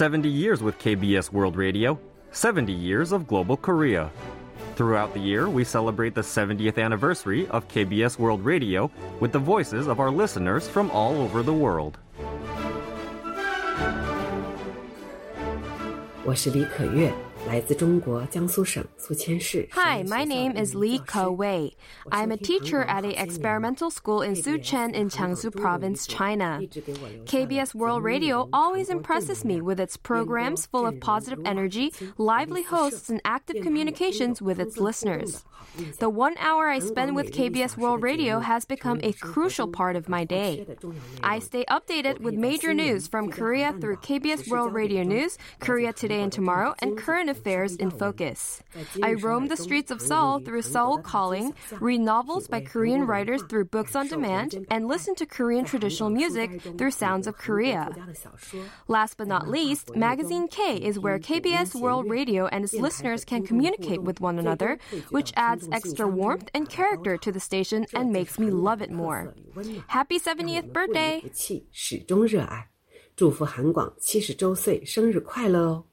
70 years with KBS World Radio, 70 years of global Korea. Throughout the year, we celebrate the 70th anniversary of KBS World Radio with the voices of our listeners from all over the world. 我是李可月。 Hi, my name is Li Kewei. I'm a teacher at an experimental school in Suzhou Chen in Jiangsu province, China. KBS World Radio always impresses me with its programs full of positive energy, lively hosts, and active communications with its listeners. The 1 hour I spend with KBS World Radio has become a crucial part of my day. I stay updated with major news from Korea through KBS World Radio News, Korea Today and Tomorrow, and current affairs in focus. I roam the streets of Seoul through Seoul Calling, read novels by Korean writers through Books on Demand, and listen to Korean traditional music through Sounds of Korea. Last but not least, Magazine K is where KBS World Radio and its listeners can communicate with one another, which adds extra warmth and character to the station and makes me love it more. Happy 70th birthday! 祝福韩广70周岁生日快乐哦！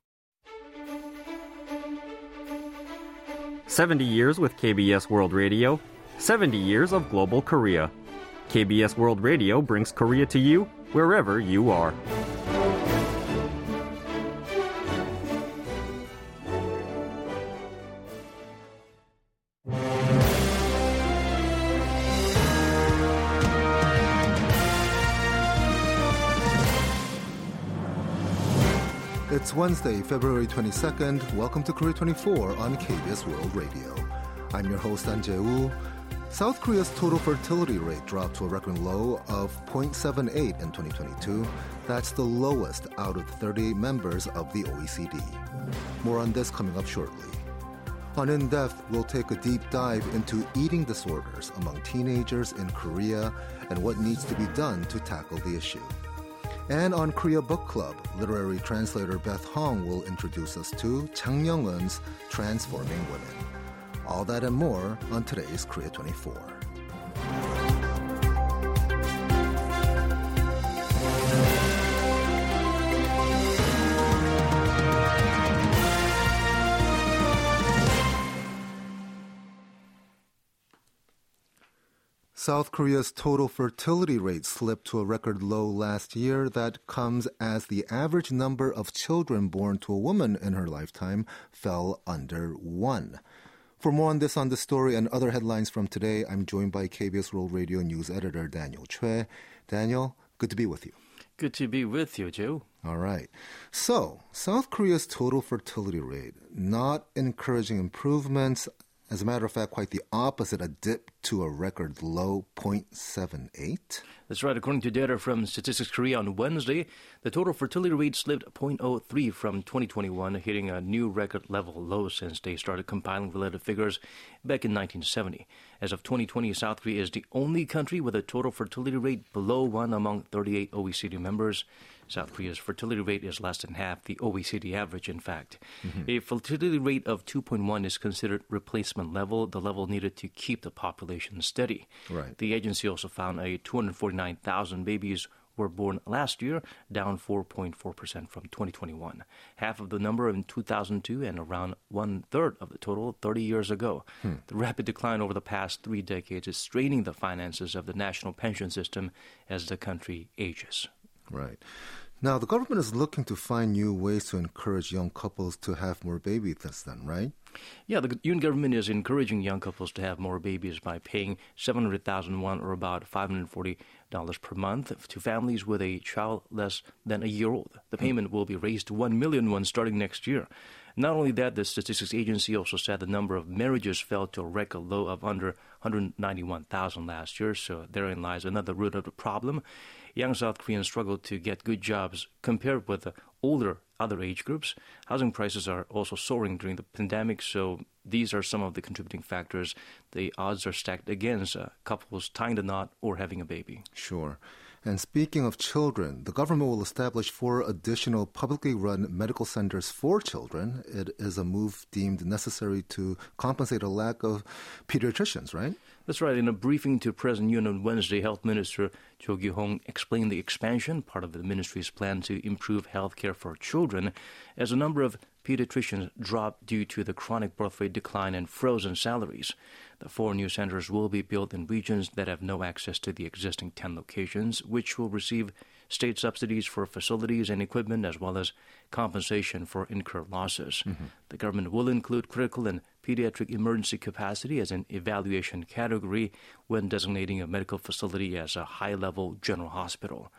70 years with KBS World Radio, 70 years of global Korea. KBS World Radio brings Korea to you wherever you are. It's Wednesday, February 22nd. Welcome to Korea 24 on KBS World Radio. I'm your host, Han Jae-woo. South Korea's total fertility rate dropped to a record low of 0.78 in 2022. That's the lowest out of 38 members of the OECD. More on this coming up shortly. On In Depth, we'll take a deep dive into eating disorders among teenagers in Korea and what needs to be done to tackle the issue. And on Korea Book Club, literary translator Beth Hong will introduce us to Chang Young-eun's Transforming Women. All that and more on today's Korea 24. South Korea's total fertility rate slipped to a record low last year. That comes as the average number of children born to a woman in her lifetime fell under one. For more on this, on the story, and other headlines from today, I'm joined by KBS World Radio News editor Daniel Choi. Daniel, good to be with you. Good to be with you, Joe. All right. So, South Korea's total fertility rate, not encouraging improvements. As a matter of fact, quite the opposite, a dip to a record low 0.78. That's right. According to data from Statistics Korea on Wednesday, the total fertility rate slipped 0.03 from 2021, hitting a new record level low since they started compiling related figures back in 1970. As of 2020, South Korea is the only country with a total fertility rate below one among 38 OECD members. South Korea's fertility rate is less than half the OECD average, in fact. Mm-hmm. A fertility rate of 2.1 is considered replacement level, the level needed to keep the population steady. Right. The agency also found 249,000 babies were born last year, down 4.4% from 2021. Half of the number in 2002 and around one-third of the total 30 years ago. The rapid decline over the past three decades is straining the finances of the national pension system as the country ages. Right. Now, the government is looking to find new ways to encourage young couples to have more babies then, right? Yeah, the Yoon government is encouraging young couples to have more babies by paying 700,000 won, or about $540 per month, to families with a child less than a year old. The payment will be raised to 1 million won starting next year. Not only that, the statistics agency also said the number of marriages fell to a record low of under 191,000 last year, so therein lies another root of the problem. Young South Koreans struggle to get good jobs compared with the older other age groups. Housing prices are also soaring during the pandemic, so these are some of the contributing factors. The odds are stacked against couples tying the knot or having a baby. Sure. And speaking of children, the government will establish 4 additional publicly run medical centers for children. It is a move deemed necessary to compensate a lack of pediatricians, right? That's right. In a briefing to Press and Yun on Wednesday, Health Minister Choi Jeong Hee explained the expansion, part of the ministry's plan to improve health care for children, as a number of pediatricians dropped due to the chronic birth rate decline and frozen salaries. The 4 new centers will be built in regions that have no access to the existing 10 locations, which will receive state subsidies for facilities and equipment, as well as compensation for incurred losses. Mm-hmm. The government will include critical and pediatric emergency capacity as an evaluation category when designating a medical facility as a high-level general hospital.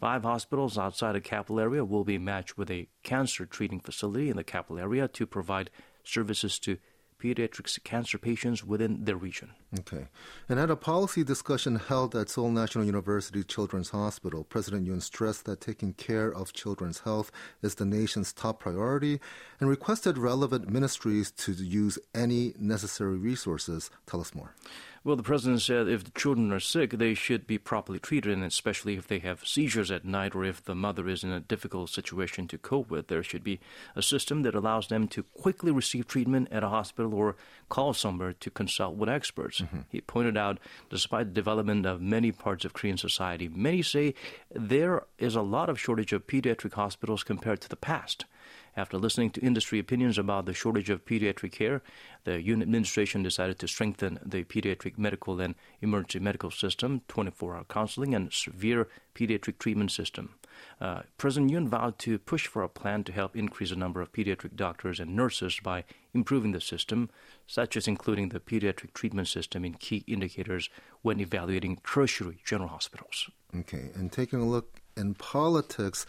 5 hospitals outside the capital area will be matched with a cancer-treating facility in the capital area to provide services to pediatric cancer patients within their region. Okay. And at a policy discussion held at Seoul National University Children's Hospital, President Yoon stressed that taking care of children's health is the nation's top priority and requested relevant ministries to use any necessary resources. Tell us more. Well, the president said if the children are sick, they should be properly treated, and especially if they have seizures at night or if the mother is in a difficult situation to cope with, there should be a system that allows them to quickly receive treatment at a hospital or call somewhere to consult with experts. Mm-hmm. He pointed out, despite the development of many parts of Korean society, many say there is a lot of shortage of pediatric hospitals compared to the past. After listening to industry opinions about the shortage of pediatric care, the Yoon administration decided to strengthen the pediatric medical and emergency medical system, 24-hour counseling, and severe pediatric treatment system. President Yoon vowed to push for a plan to help increase the number of pediatric doctors and nurses by improving the system, such as including the pediatric treatment system in key indicators when evaluating tertiary general hospitals. Okay, and taking a look in politics,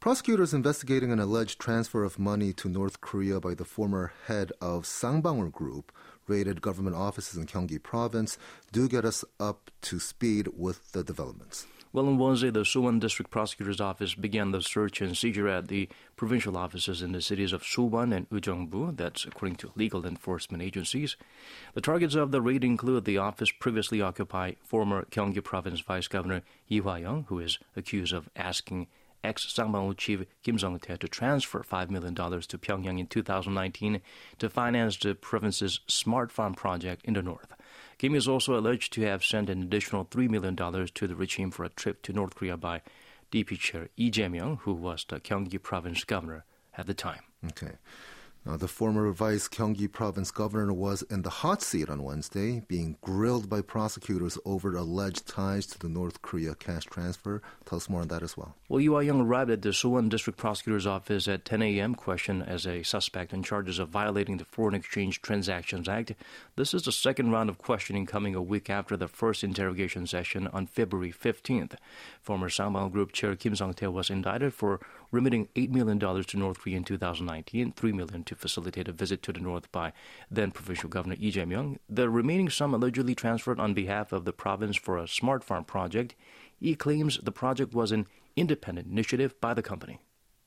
prosecutors investigating an alleged transfer of money to North Korea by the former head of Ssangbangwool Group raided government offices in Gyeonggi province. Do get us up to speed with the developments. Well, on Wednesday, the Suwon District Prosecutor's Office began the search and seizure at the provincial offices in the cities of Suwon and Ujeongbu, that's according to legal enforcement agencies. The targets of the raid include the office previously occupied former Gyeonggi province Vice Governor Lee Hwa-young, who is accused of asking ex-Ssangbangwool chief Kim Jong-tae to transfer $5 million to Pyongyang in 2019 to finance the province's smart farm project in the north. Kim is also alleged to have sent an additional $3 million to the regime for a trip to North Korea by DP chair Lee Jae-myung, who was the Gyeonggi province governor at the time. Okay. Now, the former vice Gyeonggi province governor was in the hot seat on Wednesday, being grilled by prosecutors over alleged ties to the North Korea cash transfer. Tell us more on that as well. Well, Lee Hwa-young arrived at the Suwon District Prosecutor's Office at 10 a.m., questioned as a suspect on charges of violating the Foreign Exchange Transactions Act. This is the second round of questioning coming a week after the first interrogation session on February 15th. Former Ssangbangwool Group chair Kim Jong-tae was indicted for remitting $8 million to North Korea in 2019, $3 million to facilitate a visit to the north by then-Provincial Governor Lee Jae-myung. The remaining sum allegedly transferred on behalf of the province for a smart farm project. He claims the project was an independent initiative by the company.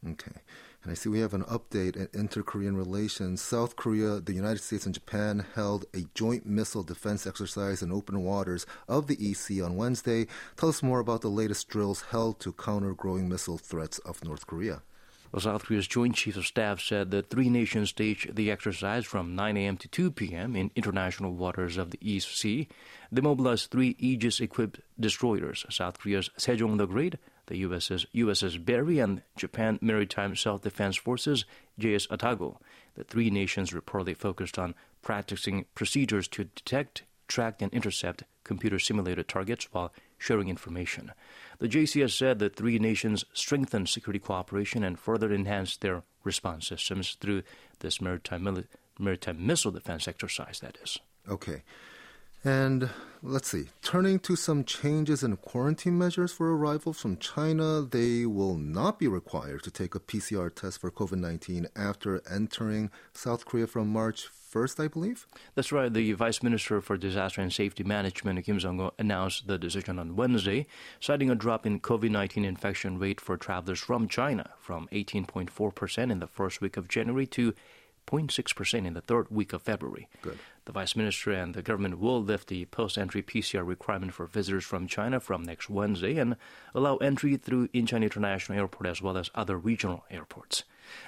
Okay. And I see we have an update in inter-Korean relations. South Korea, the United States, and Japan held a joint missile defense exercise in open waters of the East Sea on Wednesday. Tell us more about the latest drills held to counter growing missile threats of North Korea. Well, South Korea's Joint Chiefs of Staff said that 3 nations staged the exercise from 9 a.m. to 2 p.m. in international waters of the East Sea. They mobilized 3 Aegis-equipped destroyers, South Korea's Sejong the Great, the USS Berry, and Japan Maritime Self-Defense Forces, JS Atago. The 3 nations reportedly focused on practicing procedures to detect, track, and intercept computer-simulated targets while sharing information. The JCS said the 3 nations strengthened security cooperation and further enhanced their response systems through this maritime missile defense exercise, that is. Okay. And let's see, turning to some changes in quarantine measures for arrivals from China, they will not be required to take a PCR test for COVID-19 after entering South Korea from March 1st, I believe? That's right. The Vice Minister for Disaster and Safety Management, Kim Jong-un, announced the decision on Wednesday, citing a drop in COVID-19 infection rate for travelers from China from 18.4% in the first week of January to 0.6% in the third week of February. Good. The Vice Minister and the government will lift the post-entry PCR requirement for visitors from China from next Wednesday and allow entry through Incheon International Airport as well as other regional airports.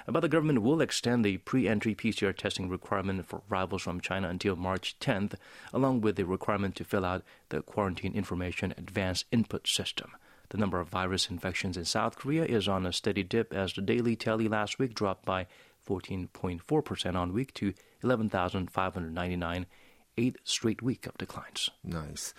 But the government will extend the pre-entry PCR testing requirement for arrivals from China until March 10th, along with the requirement to fill out the Quarantine Information Advanced Input System. The number of virus infections in South Korea is on a steady dip as the daily tally last week dropped by 14.4% on week to 11,599, eighth straight week of declines. Nice.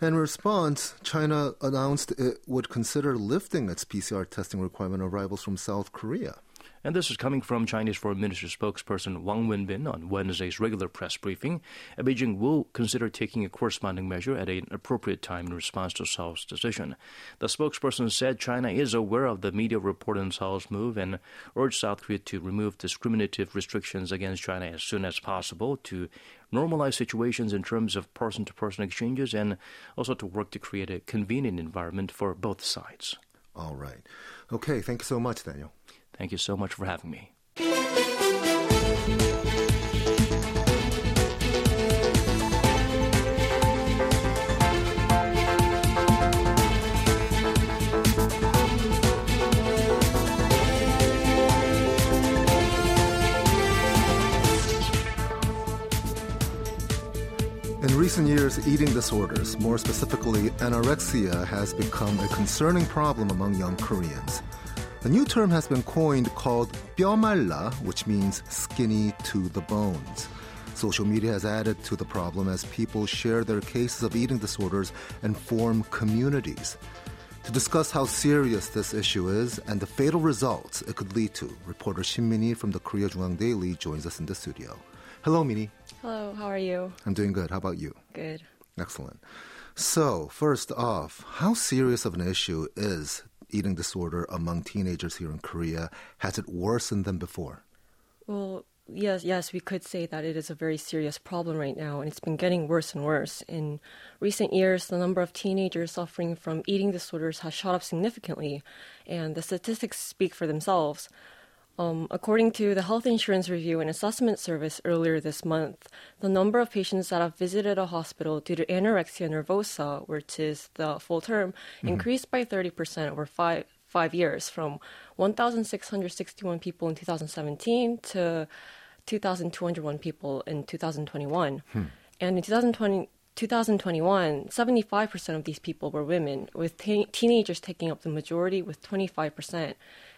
In response, China announced it would consider lifting its PCR testing requirement on arrivals from South Korea. And this is coming from Chinese Foreign Ministry spokesperson Wang Wenbin on Wednesday's regular press briefing. Beijing will consider taking a corresponding measure at an appropriate time in response to Seoul's decision. The spokesperson said China is aware of the media report on Seoul's move and urged South Korea to remove discriminative restrictions against China as soon as possible, to normalize situations in terms of person-to-person exchanges, and also to work to create a convenient environment for both sides. All right. Okay, thank you so much, Daniel. Thank you so much for having me. In recent years, eating disorders, more specifically anorexia, has become a concerning problem among young Koreans. A new term has been coined called 뼈말라, which means skinny to the bones. Social media has added to the problem as people share their cases of eating disorders and form communities. To discuss how serious this issue is and the fatal results it could lead to, reporter Shin Min-hee from the Korea Jungang Daily joins us in the studio. Hello, Min-hee. Hello, how are you? I'm doing good. How about you? Good. Excellent. So, first off, how serious of an issue is eating disorder among teenagers here in Korea? Has it worsened than before? Well, yes, we could say that it is a very serious problem right now, and it's been getting worse and worse. In recent years, the number of teenagers suffering from eating disorders has shot up significantly, and the statistics speak for themselves. According to the Health Insurance Review and Assessment Service earlier this month, the number of patients that have visited a hospital due to anorexia nervosa, which is the full term, increased by 30% over five years, from 1,661 people in 2017 to 2,201 people in 2021. And in 2021, 75% of these people were women, with teenagers taking up the majority with 25%.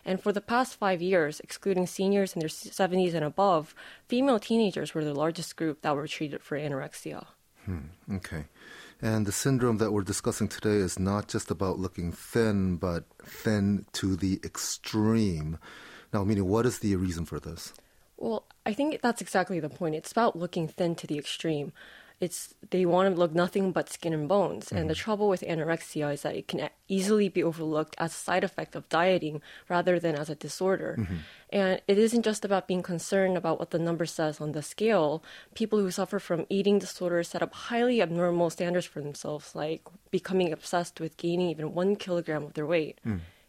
And for the past 5 years, excluding seniors in their 70s and above, female teenagers were the largest group that were treated for anorexia. Okay. And the syndrome that we're discussing today is not just about looking thin, but thin to the extreme. Now, Mina, what is the reason for this? Well, I think that's exactly the point. It's about looking thin to the extreme. They want to look nothing but skin and bones. And the trouble with anorexia is that it can easily be overlooked as a side effect of dieting rather than as a disorder. And it isn't just about being concerned about what the number says on the scale. People who suffer from eating disorders set up highly abnormal standards for themselves, like becoming obsessed with gaining even 1 kilogram of their weight.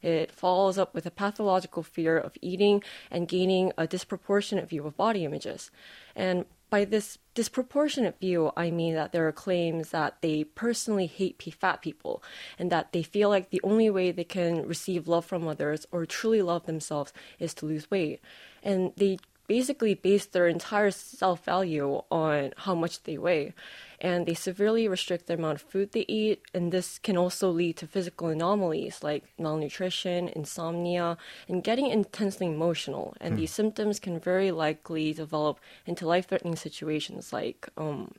It follows up with a pathological fear of eating and gaining a disproportionate view of body images. And by this disproportionate view, I mean that there are claims that they personally hate fat people and that they feel like the only way they can receive love from others or truly love themselves is to lose weight. And they basically base their entire self-value on how much they weigh. And they severely restrict the amount of food they eat, and this can also lead to physical anomalies like malnutrition, insomnia, and getting intensely emotional. And these symptoms can very likely develop into life-threatening situations like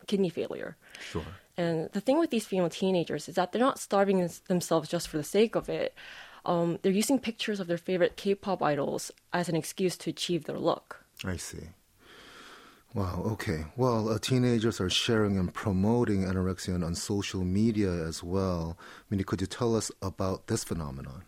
kidney failure. Sure. And the thing with these female teenagers is that they're not starving themselves just for the sake of it. They're using pictures of their favorite K-pop idols as an excuse to achieve their look. I see. Wow, okay. Well, teenagers are sharing and promoting anorexia on social media as well. Minnie, could you tell us about this phenomenon?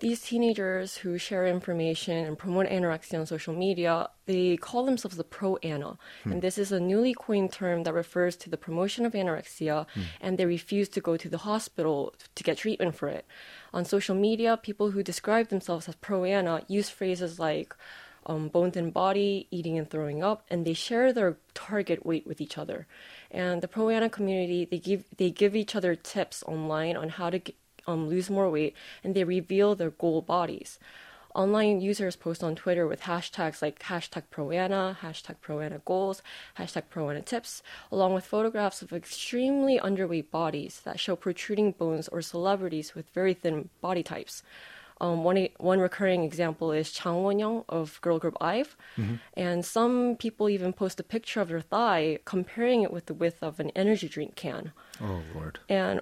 These teenagers who share information and promote anorexia on social media, they call themselves the pro-ana. And this is a newly coined term that refers to the promotion of anorexia, and they refuse to go to the hospital to get treatment for it. On social media, people who describe themselves as pro-ana use phrases like, boned in body, eating and throwing up, and they share their target weight with each other. And the pro-Anna community, they give each other tips online on how to lose more weight, and they reveal their goal bodies. Online users post on Twitter with hashtags like hashtag pro-Anna, hashtag pro-Anna goals, hashtag pro-Anna tips, along with photographs of extremely underweight bodies that show protruding bones or celebrities with very thin body types. One recurring example is Chang Won-young of girl group IVE. Mm-hmm. And some people even post a picture of their thigh, comparing it with the width of an energy drink can. Oh, Lord. And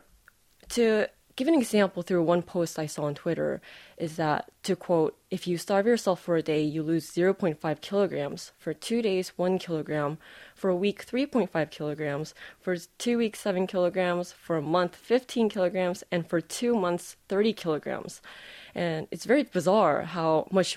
to give an example through one post I saw on Twitter is that, to quote, if you starve yourself for a day, you lose 0.5 kilograms. For 2 days, 1 kilogram. For a week, 3.5 kilograms. For 2 weeks, 7 kilograms. For a month, 15 kilograms. And for 2 months, 30 kilograms. And it's very bizarre how much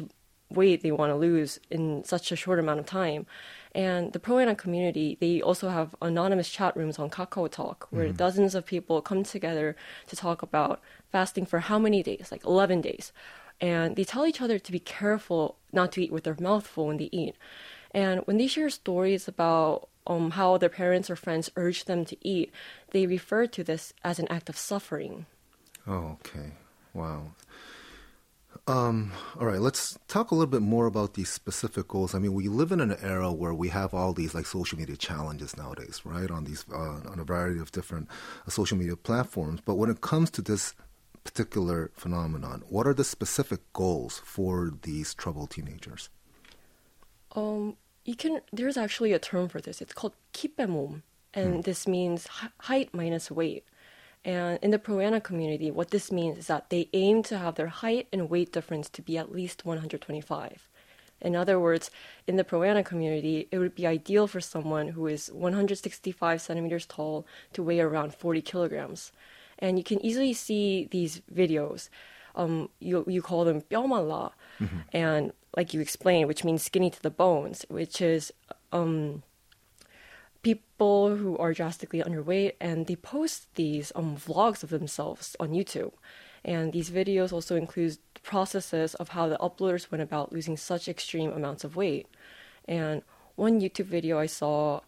weight they want to lose in such a short amount of time. And the pro-Anna community, they also have anonymous chat rooms on KakaoTalk where dozens of people come together to talk about fasting for how many days, like 11 days. And they tell each other to be careful not to eat with their mouth full when they eat. And when they share stories about how their parents or friends urge them to eat, they refer to this as an act of suffering. Oh, okay. Wow. All right, let's talk a little bit more about these specific goals. I mean, we live in an era where we have all these like social media challenges nowadays, right? On these on a variety of different social media platforms. But when it comes to this particular phenomenon, what are the specific goals for these troubled teenagers? There's actually a term for this. It's called kippaeum, and this means height minus weight. And in the pro-Anna community, what this means is that they aim to have their height and weight difference to be at least 125. In other words, in the pro-Anna community, it would be ideal for someone who is 165 centimeters tall to weigh around 40 kilograms. And you can easily see these videos. You call them 뼈말라, and like you explained, which means skinny to the bones, which is people who are drastically underweight, and they post these vlogs of themselves on YouTube. And these videos also include processes of how the uploaders went about losing such extreme amounts of weight. And one YouTube video I saw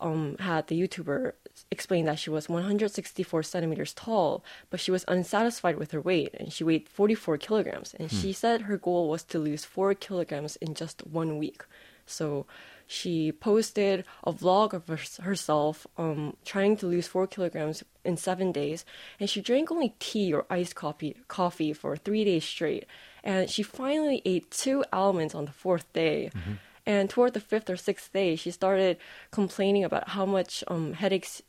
had the YouTuber explain that she was 164 centimeters tall, but she was unsatisfied with her weight, and she weighed 44 kilograms. And she said her goal was to lose 4 kilograms in just 1 week. So she posted a vlog of herself trying to lose 4 kilograms in 7 days, and she drank only tea or iced coffee for 3 days straight. And she finally ate 2 almonds on the 4th day. Mm-hmm. And toward the 5th or 6th day, she started complaining about how much headaches.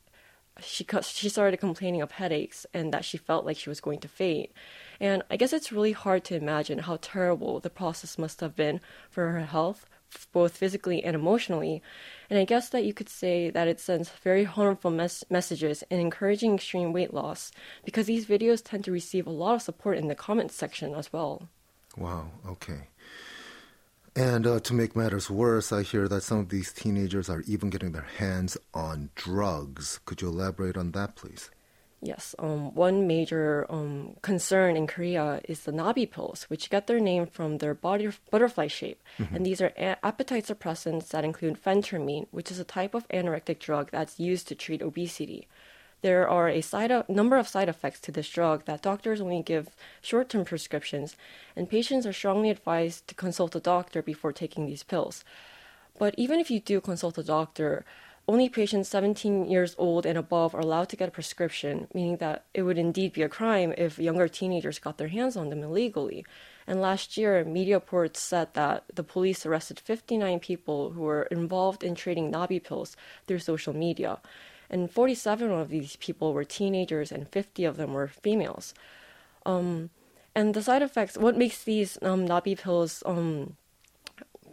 She started complaining of headaches and that she felt like she was going to faint. And I guess it's really hard to imagine how terrible the process must have been for her health, both physically and emotionally. And I guess that you could say that it sends very harmful messages in encouraging extreme weight loss, because these videos tend to receive a lot of support in the comments section as well. Wow, okay. And to make matters worse, I hear that some of these teenagers are even getting their hands on drugs. Could you elaborate on that, please? Yes. One major concern in Korea is the Nabi pills, which get their name from their body butterfly shape. Mm-hmm. And these are appetite suppressants that include phentermine, which is a type of anorectic drug that's used to treat obesity. There are a number of side effects to this drug that doctors only give short-term prescriptions, and patients are strongly advised to consult a doctor before taking these pills. But even if you do consult a doctor, only patients 17 years old and above are allowed to get a prescription, meaning that it would indeed be a crime if younger teenagers got their hands on them illegally. And last year, media reports said that the police arrested 59 people who were involved in trading Nabi pills through social media. And 47 of these people were teenagers and 50 of them were females. And the side effects, what makes these Nabi pills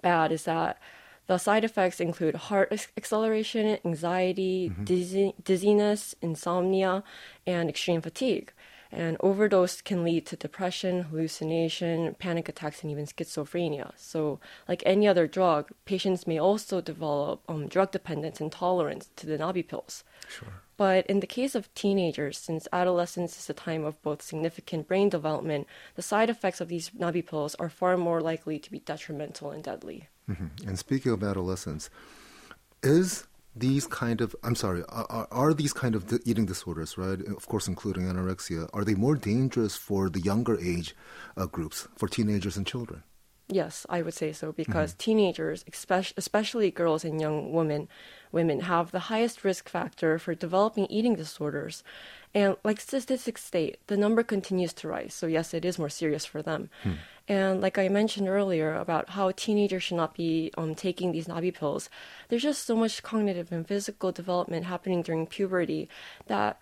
bad is that the side effects include heart acceleration, anxiety, dizziness, insomnia, and extreme fatigue. And overdose can lead to depression, hallucination, panic attacks, and even schizophrenia. So, like any other drug, patients may also develop drug dependence and tolerance to the Nabi pills. Sure. But in the case of teenagers, since adolescence is a time of both significant brain development, the side effects of these Nabi pills are far more likely to be detrimental and deadly. Mm-hmm. And speaking of adolescence, are these kind of eating disorders, right, of course including anorexia, are they more dangerous for the younger age groups, for teenagers and children? Yes, I would say so, because mm-hmm. teenagers, especially girls and young women have the highest risk factor for developing eating disorders. And like statistics state, the number continues to rise. So yes, it is more serious for them. Hmm. And like I mentioned earlier about how teenagers should not be taking these Nabi pills, there's just so much cognitive and physical development happening during puberty that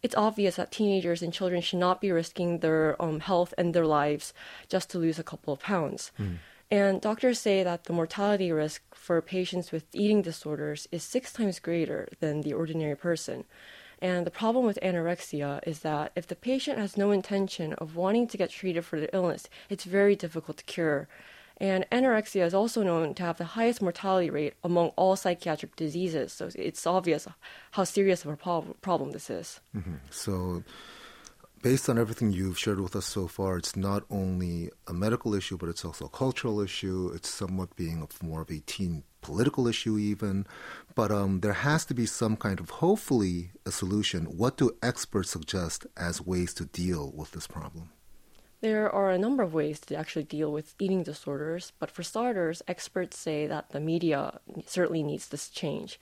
it's obvious that teenagers and children should not be risking their health and their lives just to lose a couple of pounds. Hmm. And doctors say that the mortality risk for patients with eating disorders is 6 times greater than the ordinary person. And the problem with anorexia is that if the patient has no intention of wanting to get treated for the illness, it's very difficult to cure. And anorexia is also known to have the highest mortality rate among all psychiatric diseases. So it's obvious how serious of a problem this is. Mm-hmm. So based on everything you've shared with us so far, it's not only a medical issue, but it's also a cultural issue. It's somewhat being more of a teen political issue even. But there has to be some kind of, hopefully, a solution. What do experts suggest as ways to deal with this problem? There are a number of ways to actually deal with eating disorders. But for starters, experts say that the media certainly needs this change.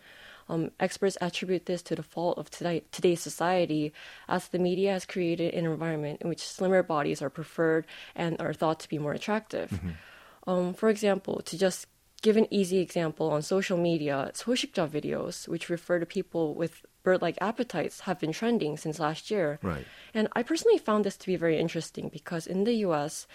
Experts attribute this to the fault of today's society, as the media has created an environment in which slimmer bodies are preferred and are thought to be more attractive. Mm-hmm. For example, to just give an easy example, on social media, 소식자 videos, which refer to people with bird-like appetites, have been trending since last year. Right. And I personally found this to be very interesting because in the U.S.,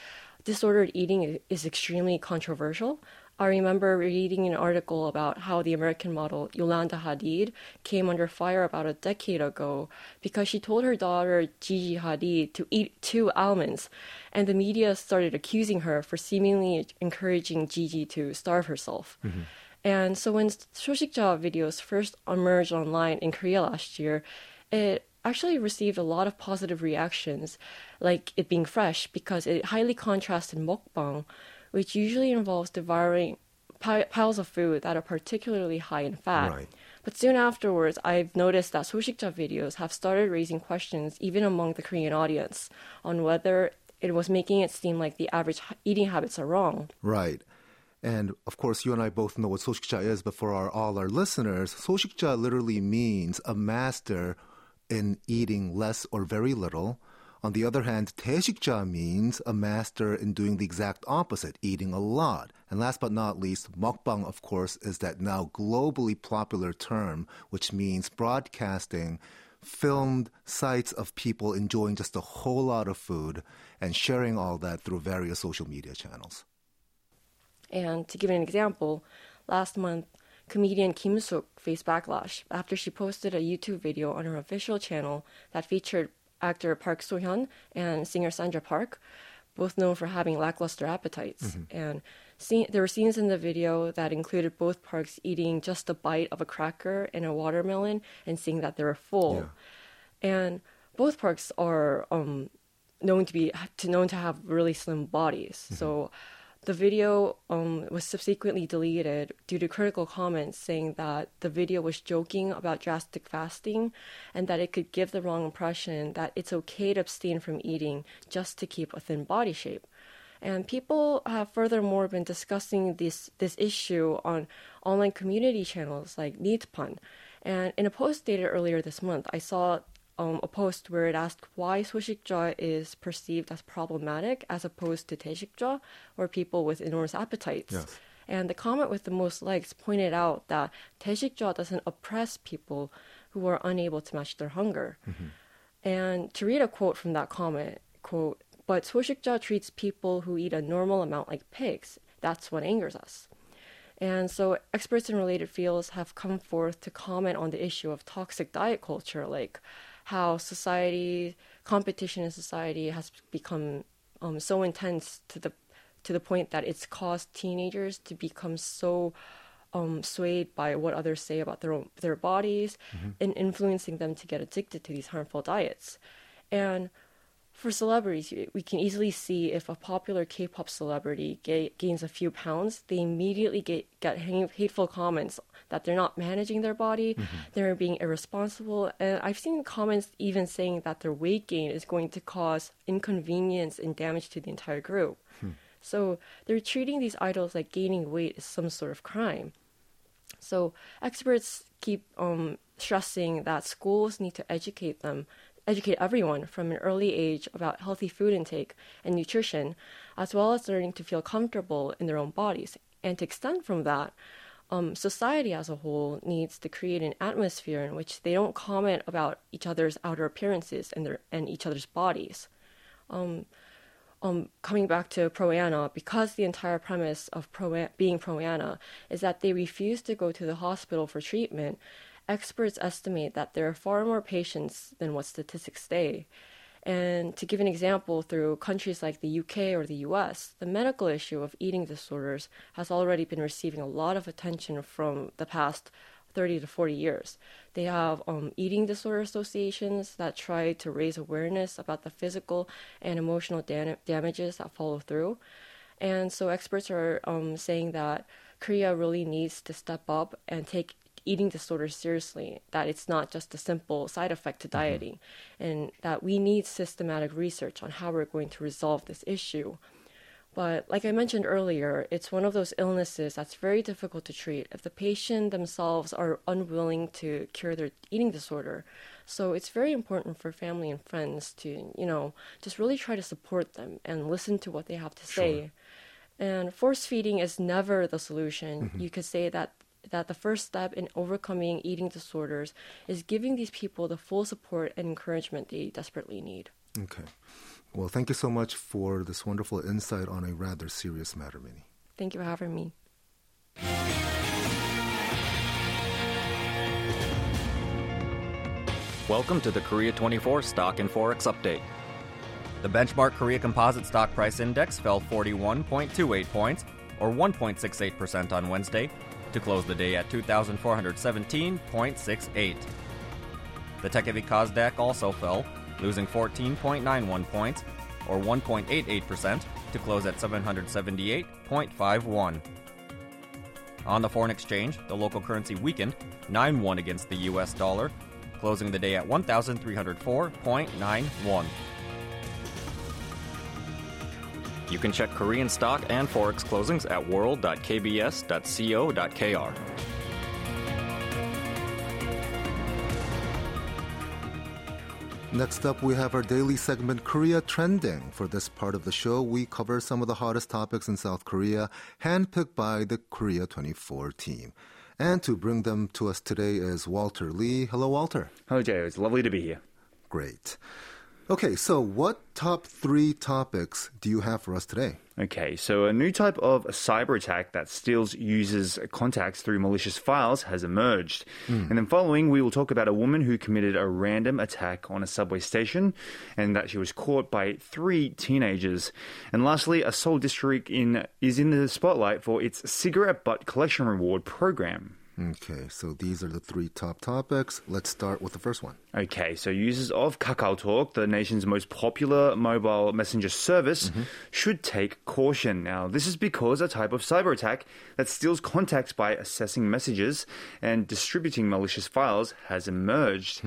disordered eating is extremely controversial. I remember reading an article about how the American model Yolanda Hadid came under fire about a decade ago because she told her daughter Gigi Hadid to eat 2 almonds, and the media started accusing her for seemingly encouraging Gigi to starve herself. Mm-hmm. And so when Sosikja videos first emerged online in Korea last year, it actually received a lot of positive reactions, like it being fresh because it highly contrasted mukbang, which usually involves devouring piles of food that are particularly high in fat. Right. But soon afterwards, I've noticed that 소식자 videos have started raising questions even among the Korean audience on whether it was making it seem like the average eating habits are wrong. Right. And of course, you and I both know what 소식자 is, but for all our listeners, 소식자 literally means a master in eating less or very little. On the other hand, 대식자 means a master in doing the exact opposite, eating a lot. And last but not least, mukbang, of course, is that now globally popular term, which means broadcasting filmed sites of people enjoying just a whole lot of food and sharing all that through various social media channels. And to give an example, last month, comedian Kim Suk faced backlash after she posted a YouTube video on her official channel that featured actor Park So-hyun and singer Sandra Park, both known for having lackluster appetites. Mm-hmm. And there were scenes in the video that included both Parks eating just a bite of a cracker and a watermelon and seeing that they were full. Yeah. And both Parks are known to have really slim bodies. Mm-hmm. So the video was subsequently deleted due to critical comments saying that the video was joking about drastic fasting and that it could give the wrong impression that it's okay to abstain from eating just to keep a thin body shape. And people have furthermore been discussing this issue on online community channels like Nitpan. And in a post dated earlier this month, I saw a post where it asked why 소식자 is perceived as problematic as opposed to 대식자, or people with enormous appetites. Yes. And the comment with the most likes pointed out that 대식자 doesn't oppress people who are unable to match their hunger. Mm-hmm. And to read a quote from that comment, quote, "But 소식자 treats people who eat a normal amount like pigs. That's what angers us." And so experts in related fields have come forth to comment on the issue of toxic diet culture, like how competition in society has become so intense to the point that it's caused teenagers to become so swayed by what others say about their bodies, mm-hmm. and influencing them to get addicted to these harmful diets. And for celebrities, we can easily see if a popular K-pop celebrity gains a few pounds, they immediately get hateful comments that they're not managing their body, mm-hmm. they're being irresponsible. And I've seen comments even saying that their weight gain is going to cause inconvenience and damage to the entire group. Hmm. So they're treating these idols like gaining weight is some sort of crime. So experts keep stressing that schools need to educate everyone from an early age about healthy food intake and nutrition, as well as learning to feel comfortable in their own bodies. And to extend from that, society as a whole needs to create an atmosphere in which they don't comment about each other's outer appearances and each other's bodies. Coming back to pro-Anna, because the entire premise of being pro-Anna is that they refuse to go to the hospital for treatment, experts estimate that there are far more patients than what statistics say. And to give an example, through countries like the UK or the US, the medical issue of eating disorders has already been receiving a lot of attention from the past 30 to 40 years. They have eating disorder associations that try to raise awareness about the physical and emotional damages that follow through. And so experts are saying that Korea really needs to step up and take eating disorders seriously, that it's not just a simple side effect to dieting, mm-hmm. and that we need systematic research on how we're going to resolve this issue. But like I mentioned earlier, it's one of those illnesses that's very difficult to treat if the patient themselves are unwilling to cure their eating disorder. So it's very important for family and friends to, just really try to support them and listen to what they have to sure. say. And force feeding is never the solution. Mm-hmm. You could say that the first step in overcoming eating disorders is giving these people the full support and encouragement they desperately need. Okay. Well, thank you so much for this wonderful insight on a rather serious matter, Minnie. Thank you for having me. Welcome to the Korea 24 Stock and Forex Update. The benchmark Korea Composite Stock Price Index fell 41.28 points, or 1.68% on Wednesday, to close the day at 2,417.68. The tech-heavy KOSDAQ also fell, losing 14.91 points, or 1.88%, to close at 778.51. On the foreign exchange, the local currency weakened 9-1 against the U.S. dollar, closing the day at 1,304.91. You can check Korean stock and forex closings at world.kbs.co.kr. Next up, we have our daily segment, Korea Trending. For this part of the show, we cover some of the hottest topics in South Korea, handpicked by the Korea 24 team. And to bring them to us today is Walter Lee. Hello, Walter. Hello, Jay. It's lovely to be here. Great. Okay, so what top three topics do you have for us today? Okay, so a new type of cyber attack that steals users' contacts through malicious files has emerged. And then following, we will talk about a woman who committed a random attack on a subway station and that she was caught by three teenagers. And lastly, a Seoul district is in the spotlight for its cigarette butt collection reward program. Okay, so these are the three top topics. Let's start with the first one. Okay, so users of KakaoTalk, the nation's most popular mobile messenger service, mm-hmm. should take caution. Now, this is because a type of cyber attack that steals contacts by accessing messages and distributing malicious files has emerged.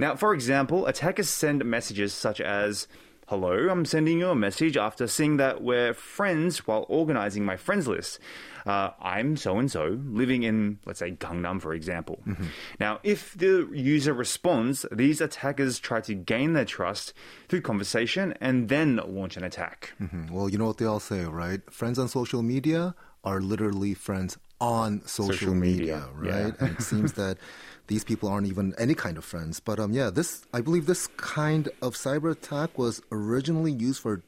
Now, for example, attackers send messages such as, "Hello, I'm sending you a message after seeing that we're friends while organizing my friends list. I'm so-and-so, living in, let's say, Gangnam," for example. Mm-hmm. Now, if the user responds, these attackers try to gain their trust through conversation and then launch an attack. Mm-hmm. Well, you know what they all say, right? Friends on social media are literally friends on social media, right? Yeah. And it seems that these people aren't even any kind of friends. But I believe this kind of cyber attack was originally used for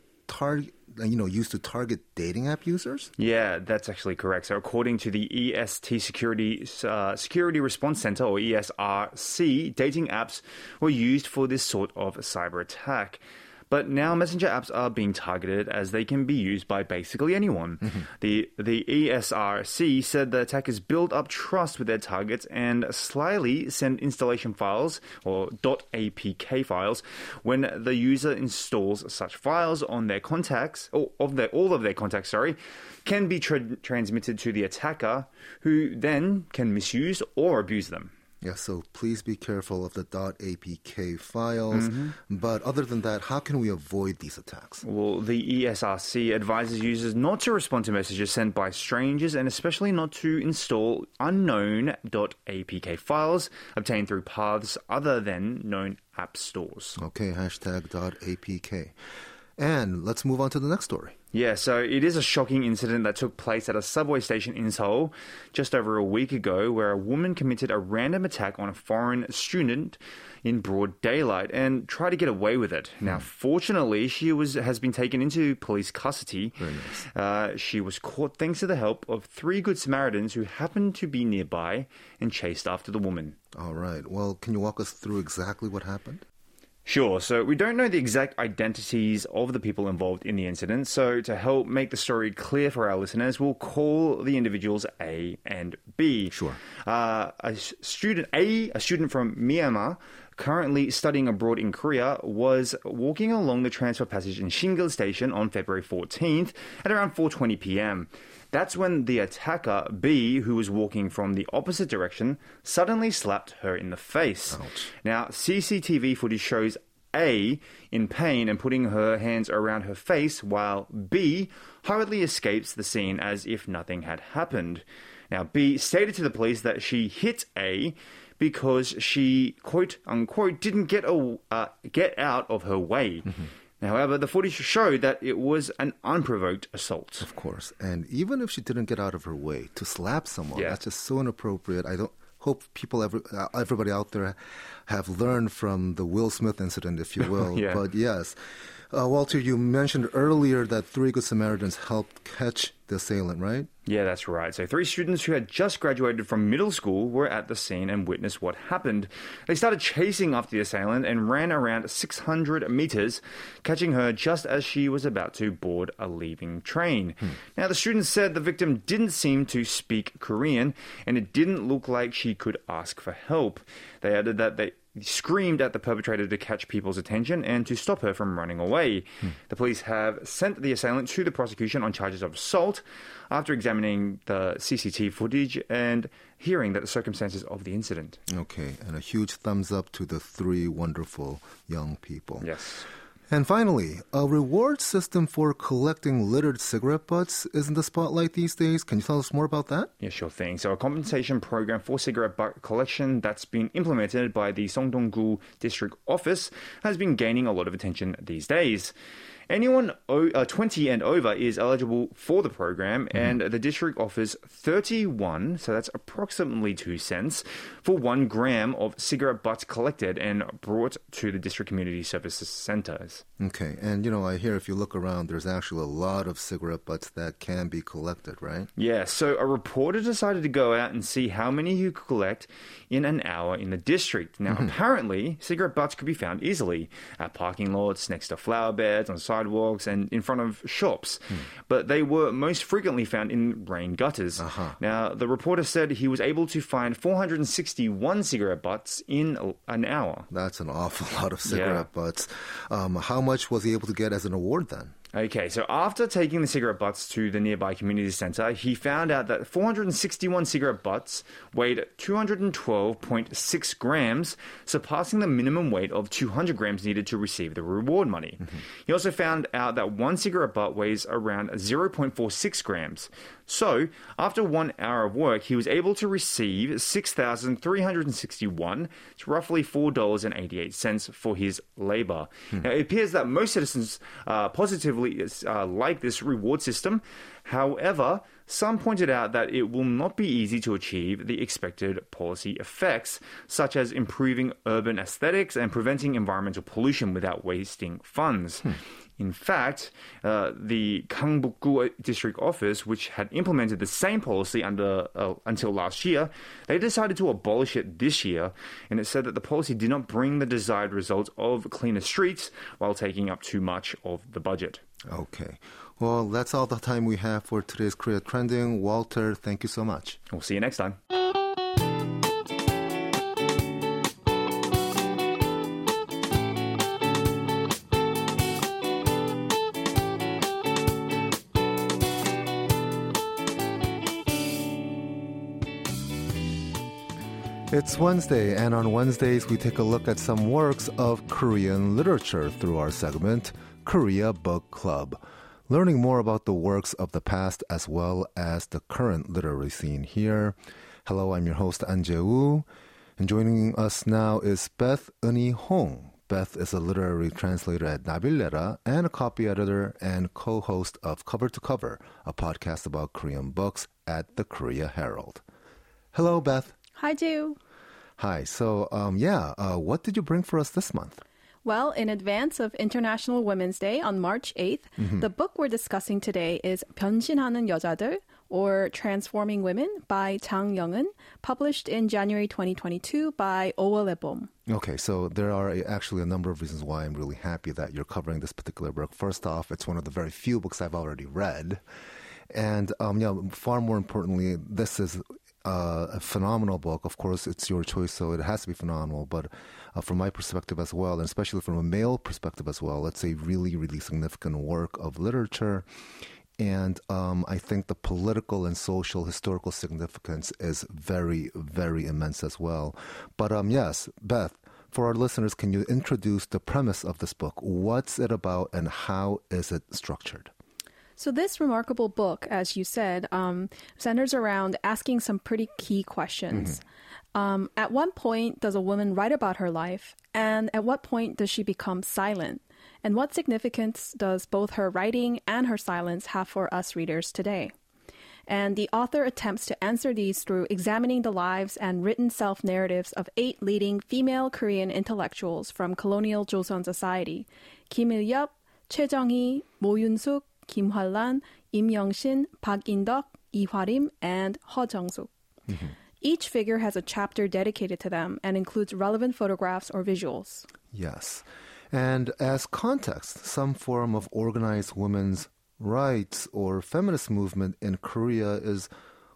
used to target dating app users? Yeah, that's actually correct. So according to the EST Security Response Center, or ESRC, dating apps were used for this sort of cyber attack. But now messenger apps are being targeted as they can be used by basically anyone. Mm-hmm. The ESRC said the attackers build up trust with their targets and slyly send installation files or .apk files when the user installs such files on their contacts, or all of their contacts, can be transmitted to the attacker, who then can misuse or abuse them. Yeah, so please be careful of the .apk files. Mm-hmm. But other than that, how can we avoid these attacks? Well, the ESRC advises users not to respond to messages sent by strangers and especially not to install unknown .apk files obtained through paths other than known app stores. Okay, #.apk. And let's move on to the next story. Yeah, so it is a shocking incident that took place at a subway station in Seoul just over a week ago, where a woman committed a random attack on a foreign student in broad daylight and tried to get away with it. Now, fortunately, she has been taken into police custody. Very nice. She was caught thanks to the help of three Good Samaritans who happened to be nearby and chased after the woman. All right. Well, can you walk us through exactly what happened? Sure. So we don't know the exact identities of the people involved in the incident. So to help make the story clear for our listeners, we'll call the individuals A and B. Sure. A student from Myanmar, currently studying abroad in Korea, was walking along the transfer passage in Shingal Station on February 14th at around 4:20 p.m. That's when the attacker, B, who was walking from the opposite direction, suddenly slapped her in the face. Ouch. Now, CCTV footage shows A in pain and putting her hands around her face, while B hurriedly escapes the scene as if nothing had happened. Now, B stated to the police that she hit A because she, quote unquote, didn't get out of her way. Mm-hmm. However, the footage showed that it was an unprovoked assault. Of course. And even if she didn't get out of her way to slap someone, that's just so inappropriate. I don't hope everybody out there have learned from the Will Smith incident, if you will. Yeah. But yes, Walter, you mentioned earlier that three Good Samaritans helped catch the assailant, right? Yeah, that's right. So three students who had just graduated from middle school were at the scene and witnessed what happened. They started chasing after the assailant and ran around 600 meters, catching her just as she was about to board a leaving train. Now, the students said the victim didn't seem to speak Korean, and it didn't look like she could ask for help. They added that they screamed at the perpetrator to catch people's attention and to stop her from running away. The police have sent the assailant to the prosecution on charges of assault after examining the CCTV footage and hearing that the circumstances of the incident. Okay, and a huge thumbs up to the three wonderful young people. Yes. And finally, a reward system for collecting littered cigarette butts is in the spotlight these days. Can you tell us more about that? Yeah, sure thing. So a compensation program for cigarette butt collection that's been implemented by the Seongdong-gu District Office has been gaining a lot of attention these days. Anyone 20 and over is eligible for the program, and the district offers 31, so that's approximately 2 cents, for 1 gram of cigarette butts collected and brought to the district community services centers. Okay, and I hear if you look around, there's actually a lot of cigarette butts that can be collected, right? Yeah, so a reporter decided to go out and see how many you could collect in an hour in the district. Now, apparently, cigarette butts could be found easily at parking lots, next to flower beds, on sidewalks and in front of shops, but they were most frequently found in rain gutters. Now, the reporter said he was able to find 461 cigarette butts in an hour. That's an awful lot of cigarette butts. How much was he able to get as an award then? Okay, so after taking the cigarette butts to the nearby community center, he found out that 461 cigarette butts weighed 212.6 grams, surpassing the minimum weight of 200 grams needed to receive the reward money. He also found out that one cigarette butt weighs around 0.46 grams. So, after 1 hour of work, he was able to receive 6,361, it's roughly $4.88 for his labor. Now, it appears that most citizens positively like this reward system. However, some pointed out that it will not be easy to achieve the expected policy effects, such as improving urban aesthetics and preventing environmental pollution without wasting funds. In fact, the Gangbuk-gu District Office, which had implemented the same policy until last year, they decided to abolish it this year, and it said that the policy did not bring the desired results of cleaner streets while taking up too much of the budget. Okay. Well, that's all the time we have for today's Korea Trending. Walter, thank you so much. We'll see you next time. It's Wednesday, and on Wednesdays we take a look at some works of Korean literature through our segment, Korea Book Club. Learning more about the works of the past as well as the current literary scene here. Hello, I'm your host, Han Jae-woo, and joining us now is Beth Euni Hong. Beth is a literary translator at Nabi and a copy editor and co-host of Cover to Cover, a podcast about Korean books at the Korea Herald. Hello, Beth. Hi, Jae-woo. Hi. So, what did you bring for us this month? Well, in advance of International Women's Day on March 8th, the book we're discussing today is 변신하는 여자들, or Transforming Women, by Jang Young-eun, published in January 2022 by Owolebeom. Okay, so there are actually a number of reasons why I'm really happy that you're covering this particular book. First off, it's one of the very few books I've already read. And far more importantly, this is a phenomenal book. Of course, it's your choice, so it has to be phenomenal. But from my perspective as well, and especially from a male perspective as well, it's a really, really significant work of literature. And I think the political and social historical significance is very, very immense as well. But yes, Beth, for our listeners, can you introduce the premise of this book? What's it about and how is it structured? So this remarkable book, as you said, centers around asking some pretty key questions. At what point does a woman write about her life? And at what point does she become silent? And what significance does both her writing and her silence have for us readers today? And the author attempts to answer these through examining the lives and written self-narratives of 8 leading female Korean intellectuals from colonial Joseon society: Kim Iryeop, Choi Jeong Hee, Yoon-suk, Kim Hwalan, Im Young-shin, Park In-dok, and Ha Jeong-suk. Each figure has a chapter dedicated to them and includes relevant photographs or visuals. Yes. And as context, some form of organized women's rights or feminist movement in Korea is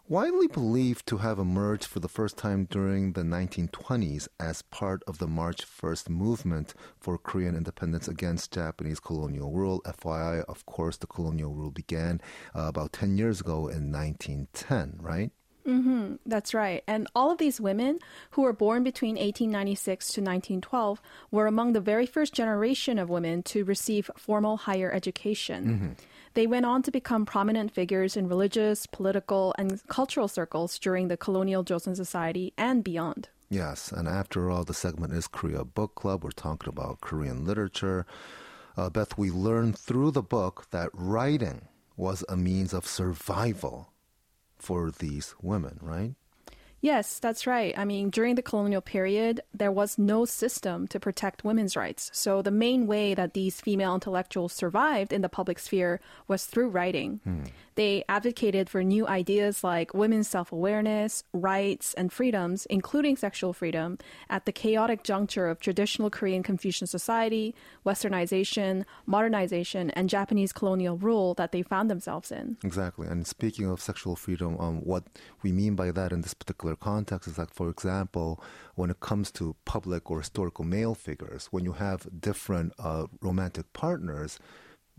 widely believed to have emerged for the first time during the 1920s as part of the March 1st movement for Korean independence against Japanese colonial rule. FYI, of course, the colonial rule began about 10 years ago in 1910, right? That's right. And all of these women who were born between 1896 to 1912 were among the very first generation of women to receive formal higher education. They went on to become prominent figures in religious, political, and cultural circles during the colonial Joseon society and beyond. Yes, and after all, the segment is Korea Book Club. We're talking about Korean literature. Beth, we learned through the book that writing was a means of survival for these women, right? Yes, that's right. I mean, during the colonial period, there was no system to protect women's rights. So the main way that these female intellectuals survived in the public sphere was through writing. They advocated for new ideas like women's self-awareness, rights, and freedoms, including sexual freedom, at the chaotic juncture of traditional Korean Confucian society, westernization, modernization, and Japanese colonial rule that they found themselves in. Exactly. And speaking of sexual freedom, what we mean by that in this particular context is like, for example, when it comes to public or historical male figures, when you have different romantic partners,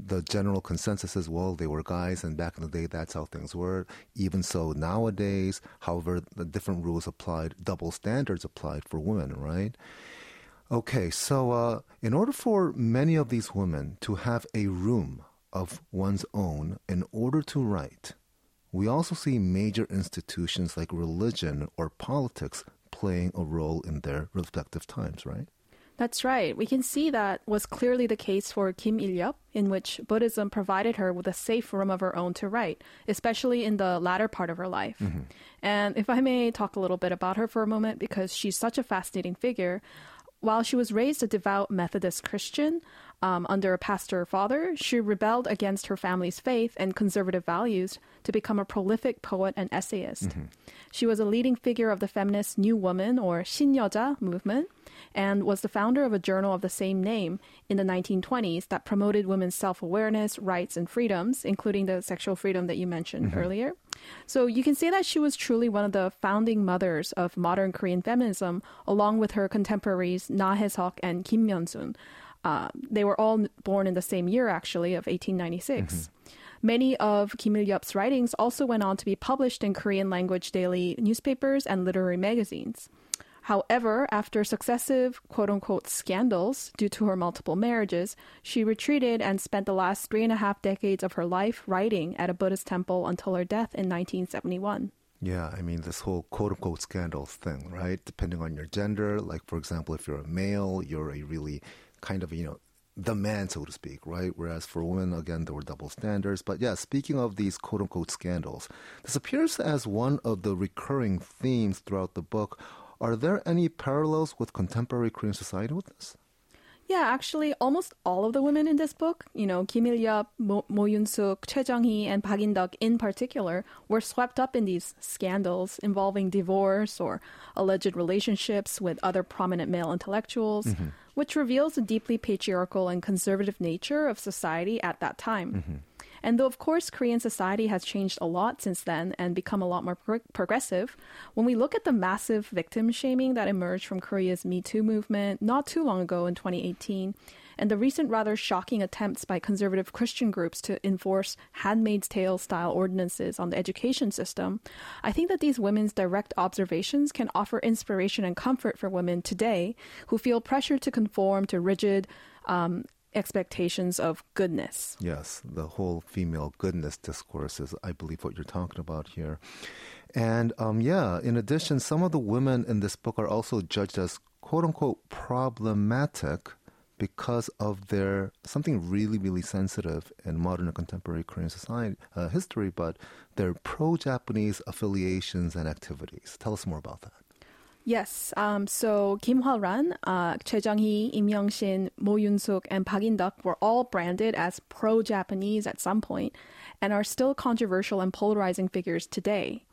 the general consensus is, well, they were guys, and back in the day, that's how things were. Even so, nowadays, however, the different rules applied, double standards applied for women, right? Okay, so in order for many of these women to have a room of one's own in order to write, we also see major institutions like religion or politics playing a role in their respective times, right? That's right. We can see that was clearly the case for Kim Il-yeop, in which Buddhism provided her with a safe room of her own to write, especially in the latter part of her life. And if I may talk a little bit about her for a moment, because she's such a fascinating figure. While she was raised a devout Methodist Christian under a pastor father, she rebelled against her family's faith and conservative values to become a prolific poet and essayist. Mm-hmm. She was a leading figure of the feminist New Woman or 신여자 movement and was the founder of a journal of the same name in the 1920s that promoted women's self-awareness, rights, and freedoms, including the sexual freedom that you mentioned mm-hmm. earlier. So you can say that she was truly one of the founding mothers of modern Korean feminism, along with her contemporaries Na Hae-seok and Kim Myeon-sun. They were all born in the same year, actually, of 1896. Mm-hmm. Many of Kim Il-yeop's writings also went on to be published in Korean-language daily newspapers and literary magazines. However, after successive quote-unquote scandals due to her multiple marriages, she retreated and spent the last 3.5 decades of her life writing at a Buddhist temple until her death in 1971. Yeah, I mean, this whole quote-unquote scandals thing, right? Depending on your gender, like, for example, if you're a male, you're a really kind of, you know, the man, so to speak, right? Whereas for women, again, there were double standards. But yeah, speaking of these quote-unquote scandals, this appears as one of the recurring themes throughout the book. Are there any parallels with contemporary Korean society with this? Yeah, actually, almost all of the women in this book, you know, Kim Il-yeop, Mo Yoon-suk, Choi Jeong Hee, and Park In-dok in particular, were swept up in these scandals involving divorce or alleged relationships with other prominent male intellectuals, mm-hmm. which reveals the deeply patriarchal and conservative nature of society at that time. Mm-hmm. And though, of course, Korean society has changed a lot since then and become a lot more progressive, when we look at the massive victim shaming that emerged from Korea's Me Too movement not too long ago in 2018, and the recent rather shocking attempts by conservative Christian groups to enforce Handmaid's Tale-style ordinances on the education system, I think that these women's direct observations can offer inspiration and comfort for women today who feel pressure to conform to rigid, expectations of goodness. Yes, the whole female goodness discourse is, I believe, what you're talking about here. And yeah, in addition, some of the women in this book are also judged as quote-unquote problematic because of their something really, really sensitive in modern and contemporary Korean society history, but their pro-Japanese affiliations and activities. Tell us more about that. Yes, so Kim Hwalan, Choi Jeong Hee, Im Young-shin, Mo Yoon-suk, and Park In-dok were all branded as pro-Japanese at some point and are still controversial and polarizing figures today.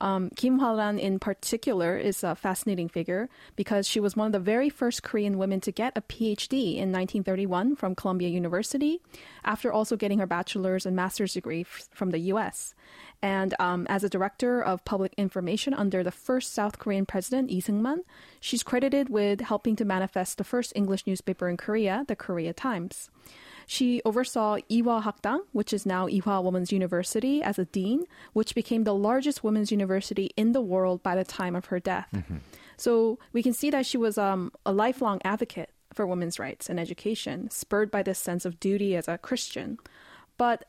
Kim Hwalan in particular is a fascinating figure because she was one of the very first Korean women to get a PhD in 1931 from Columbia University after also getting her bachelor's and master's degree from the U.S. And as a director of public information under the first South Korean president, Lee Seung-man, she's credited with helping to manifest the first English newspaper in Korea, the Korea Times. She oversaw Ihwa Hakdang, which is now Ihwa Women's University, as a dean, which became the largest women's university in the world by the time of her death. Mm-hmm. So we can see that she was a lifelong advocate for women's rights and education, spurred by this sense of duty as a Christian. But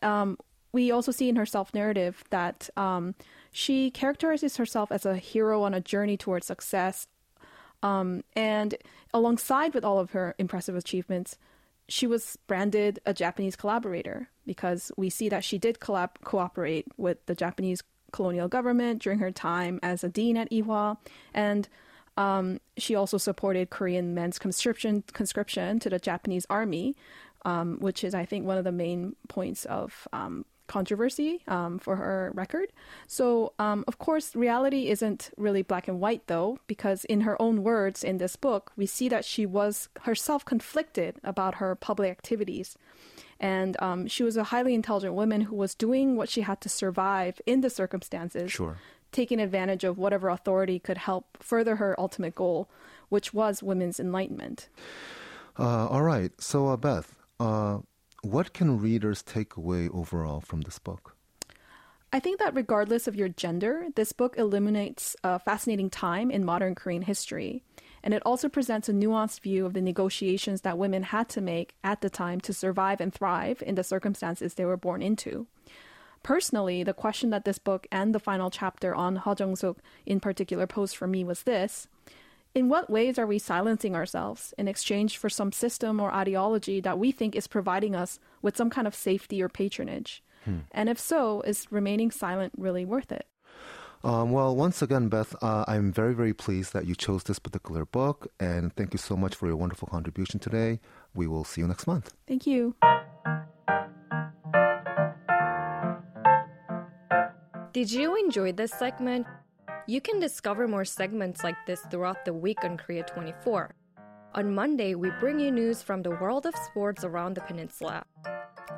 we also see in her self-narrative that she characterizes herself as a hero on a journey towards success. And alongside with all of her impressive achievements, she was branded a Japanese collaborator because we see that she did cooperate with the Japanese colonial government during her time as a dean at Ihwa. And she also supported Korean men's conscription to the Japanese army, which is, I think, one of the main points of controversy for her record. So, of course, reality isn't really black and white, though, because in her own words in this book, we see that she was herself conflicted about her public activities. And she was a highly intelligent woman who was doing what she had to survive in the circumstances, sure, taking advantage of whatever authority could help further her ultimate goal, which was women's enlightenment. All right. So, Beth, what can readers take away overall from this book? I think that regardless of your gender, this book illuminates a fascinating time in modern Korean history. And it also presents a nuanced view of the negotiations that women had to make at the time to survive and thrive in the circumstances they were born into. Personally, the question that this book and the final chapter on Ha Jeong-suk in particular posed for me was this: in what ways are we silencing ourselves in exchange for some system or ideology that we think is providing us with some kind of safety or patronage? And if so, is remaining silent really worth it? Well, once again, Beth, I'm very, very pleased that you chose this particular book, and thank you so much for your wonderful contribution today. We will see you next month. Thank you. Did you enjoy this segment? You can discover more segments like this throughout the week on Korea 24. On Monday, we bring you news from the world of sports around the peninsula.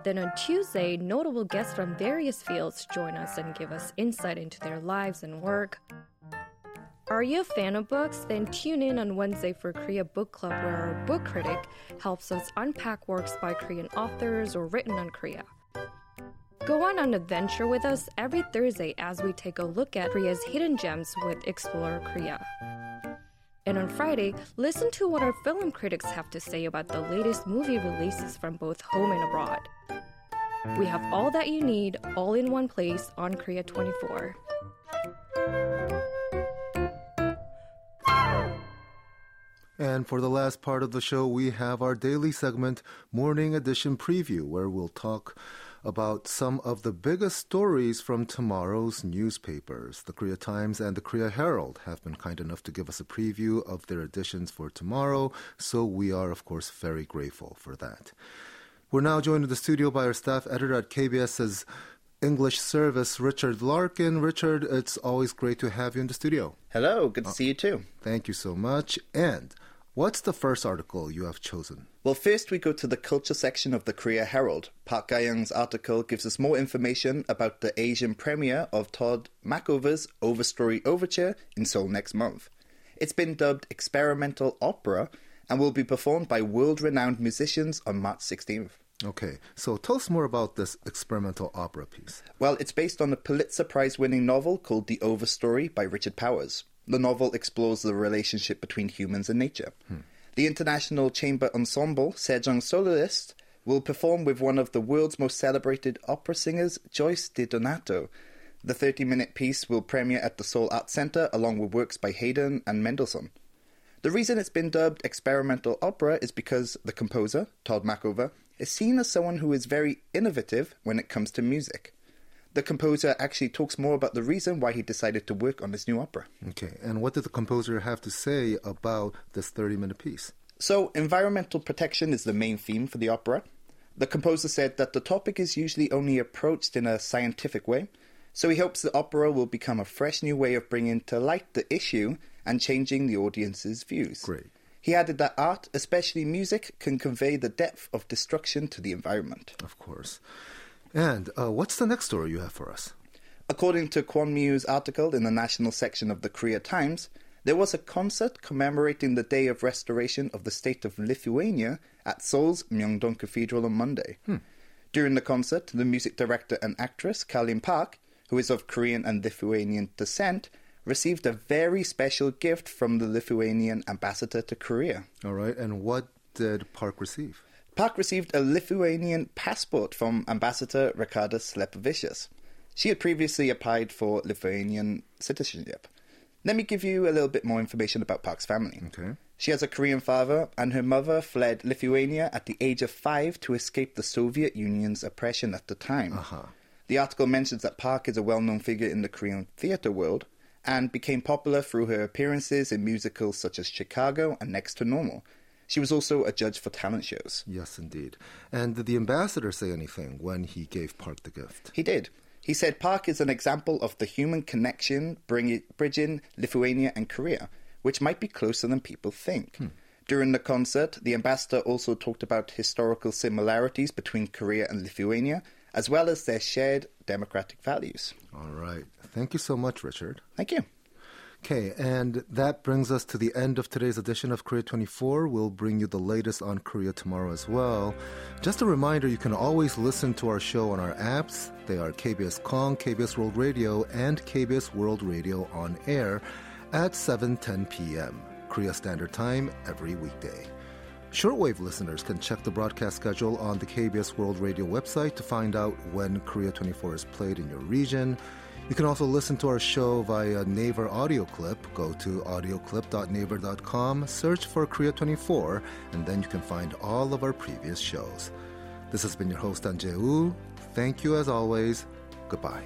Then on Tuesday, notable guests from various fields join us and give us insight into their lives and work. Are you a fan of books? Then tune in on Wednesday for Korea Book Club, where our book critic helps us unpack works by Korean authors or written on Korea. Go on an adventure with us every Thursday as we take a look at Korea's hidden gems with Explorer Korea. And on Friday, listen to what our film critics have to say about the latest movie releases from both home and abroad. We have all that you need, all in one place on Korea 24. And for the last part of the show, we have our daily segment, Morning Edition Preview, where we'll talk about some of the biggest stories from tomorrow's newspapers. The Korea Times and the Korea Herald have been kind enough to give us a preview of their editions for tomorrow, so we are, of course, very grateful for that. We're now joined in the studio by our staff editor at KBS's English service, Richard Larkin. Richard, it's always great to have you in the studio. Hello, good to see you too. Thank you so much. And what's the first article you have chosen? Well, first we go to the culture section of the Korea Herald. Park Ga-young's article gives us more information about the Asian premiere of Todd Makover's Overstory Overture in Seoul next month. It's been dubbed experimental opera and will be performed by world-renowned musicians on March 16th. Okay, so tell us more about this experimental opera piece. Well, it's based on a Pulitzer Prize-winning novel called The Overstory by Richard Powers. The novel explores the relationship between humans and nature. The International Chamber Ensemble, Sejong Soloist, will perform with one of the world's most celebrated opera singers, Joyce DiDonato. The 30-minute piece will premiere at the Seoul Arts Center, along with works by Haydn and Mendelssohn. The reason it's been dubbed experimental opera is because the composer, Todd Makover, is seen as someone who is very innovative when it comes to music. The composer actually talks more about the reason why he decided to work on this new opera. Okay, and what did the composer have to say about this 30-minute piece? So, environmental protection is the main theme for the opera. The composer said that the topic is usually only approached in a scientific way, so he hopes the opera will become a fresh new way of bringing to light the issue and changing the audience's views. Great. He added that art, especially music, can convey the depth of destruction to the environment. Of course. And what's the next story you have for us? According to Kwon Myu's article in the national section of the Korea Times, there was a concert commemorating the day of restoration of the state of Lithuania at Seoul's Myeongdong Cathedral on Monday. During the concert, the music director and actress, Kalin Park, who is of Korean and Lithuanian descent, received a very special gift from the Lithuanian ambassador to Korea. All right, and what did Park receive? Park received a Lithuanian passport from Ambassador Rikarda Slepavičius. She had previously applied for Lithuanian citizenship. Let me give you a little bit more information about Park's family. Okay. She has a Korean father, and her mother fled Lithuania at the age of 5 to escape the Soviet Union's oppression at the time. The article mentions that Park is a well-known figure in the Korean theatre world, and became popular through her appearances in musicals such as Chicago and Next to Normal. She was also a judge for talent shows. Yes, indeed. And did the ambassador say anything when he gave Park the gift? He did. He said Park is an example of the human connection bridging Lithuania and Korea, which might be closer than people think. During the concert, the ambassador also talked about historical similarities between Korea and Lithuania, as well as their shared democratic values. All right. Thank you so much, Richard. Thank you. Okay, and that brings us to the end of today's edition of Korea 24. We'll bring you the latest on Korea tomorrow as well. Just a reminder, you can always listen to our show on our apps. They are KBS Kong, KBS World Radio, and KBS World Radio on air at 7:10 p.m. Korea Standard Time every weekday. Shortwave listeners can check the broadcast schedule on the KBS World Radio website to find out when Korea 24 is played in your region. You can also listen to our show via Naver Audio Clip. Go to audioclip.naver.com, search for Korea 24, and then you can find all of our previous shows. This has been your host, Han Jae-woo. Thank you as always. Goodbye.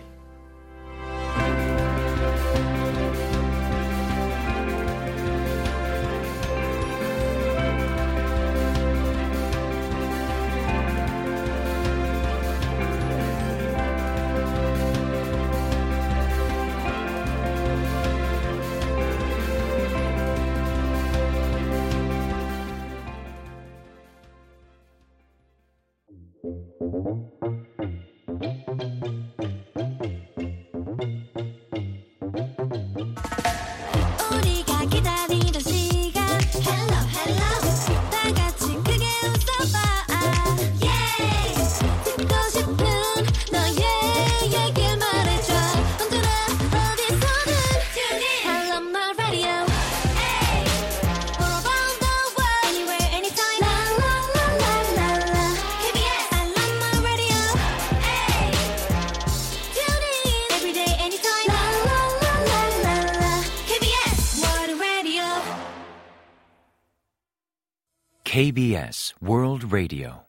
KBS World Radio.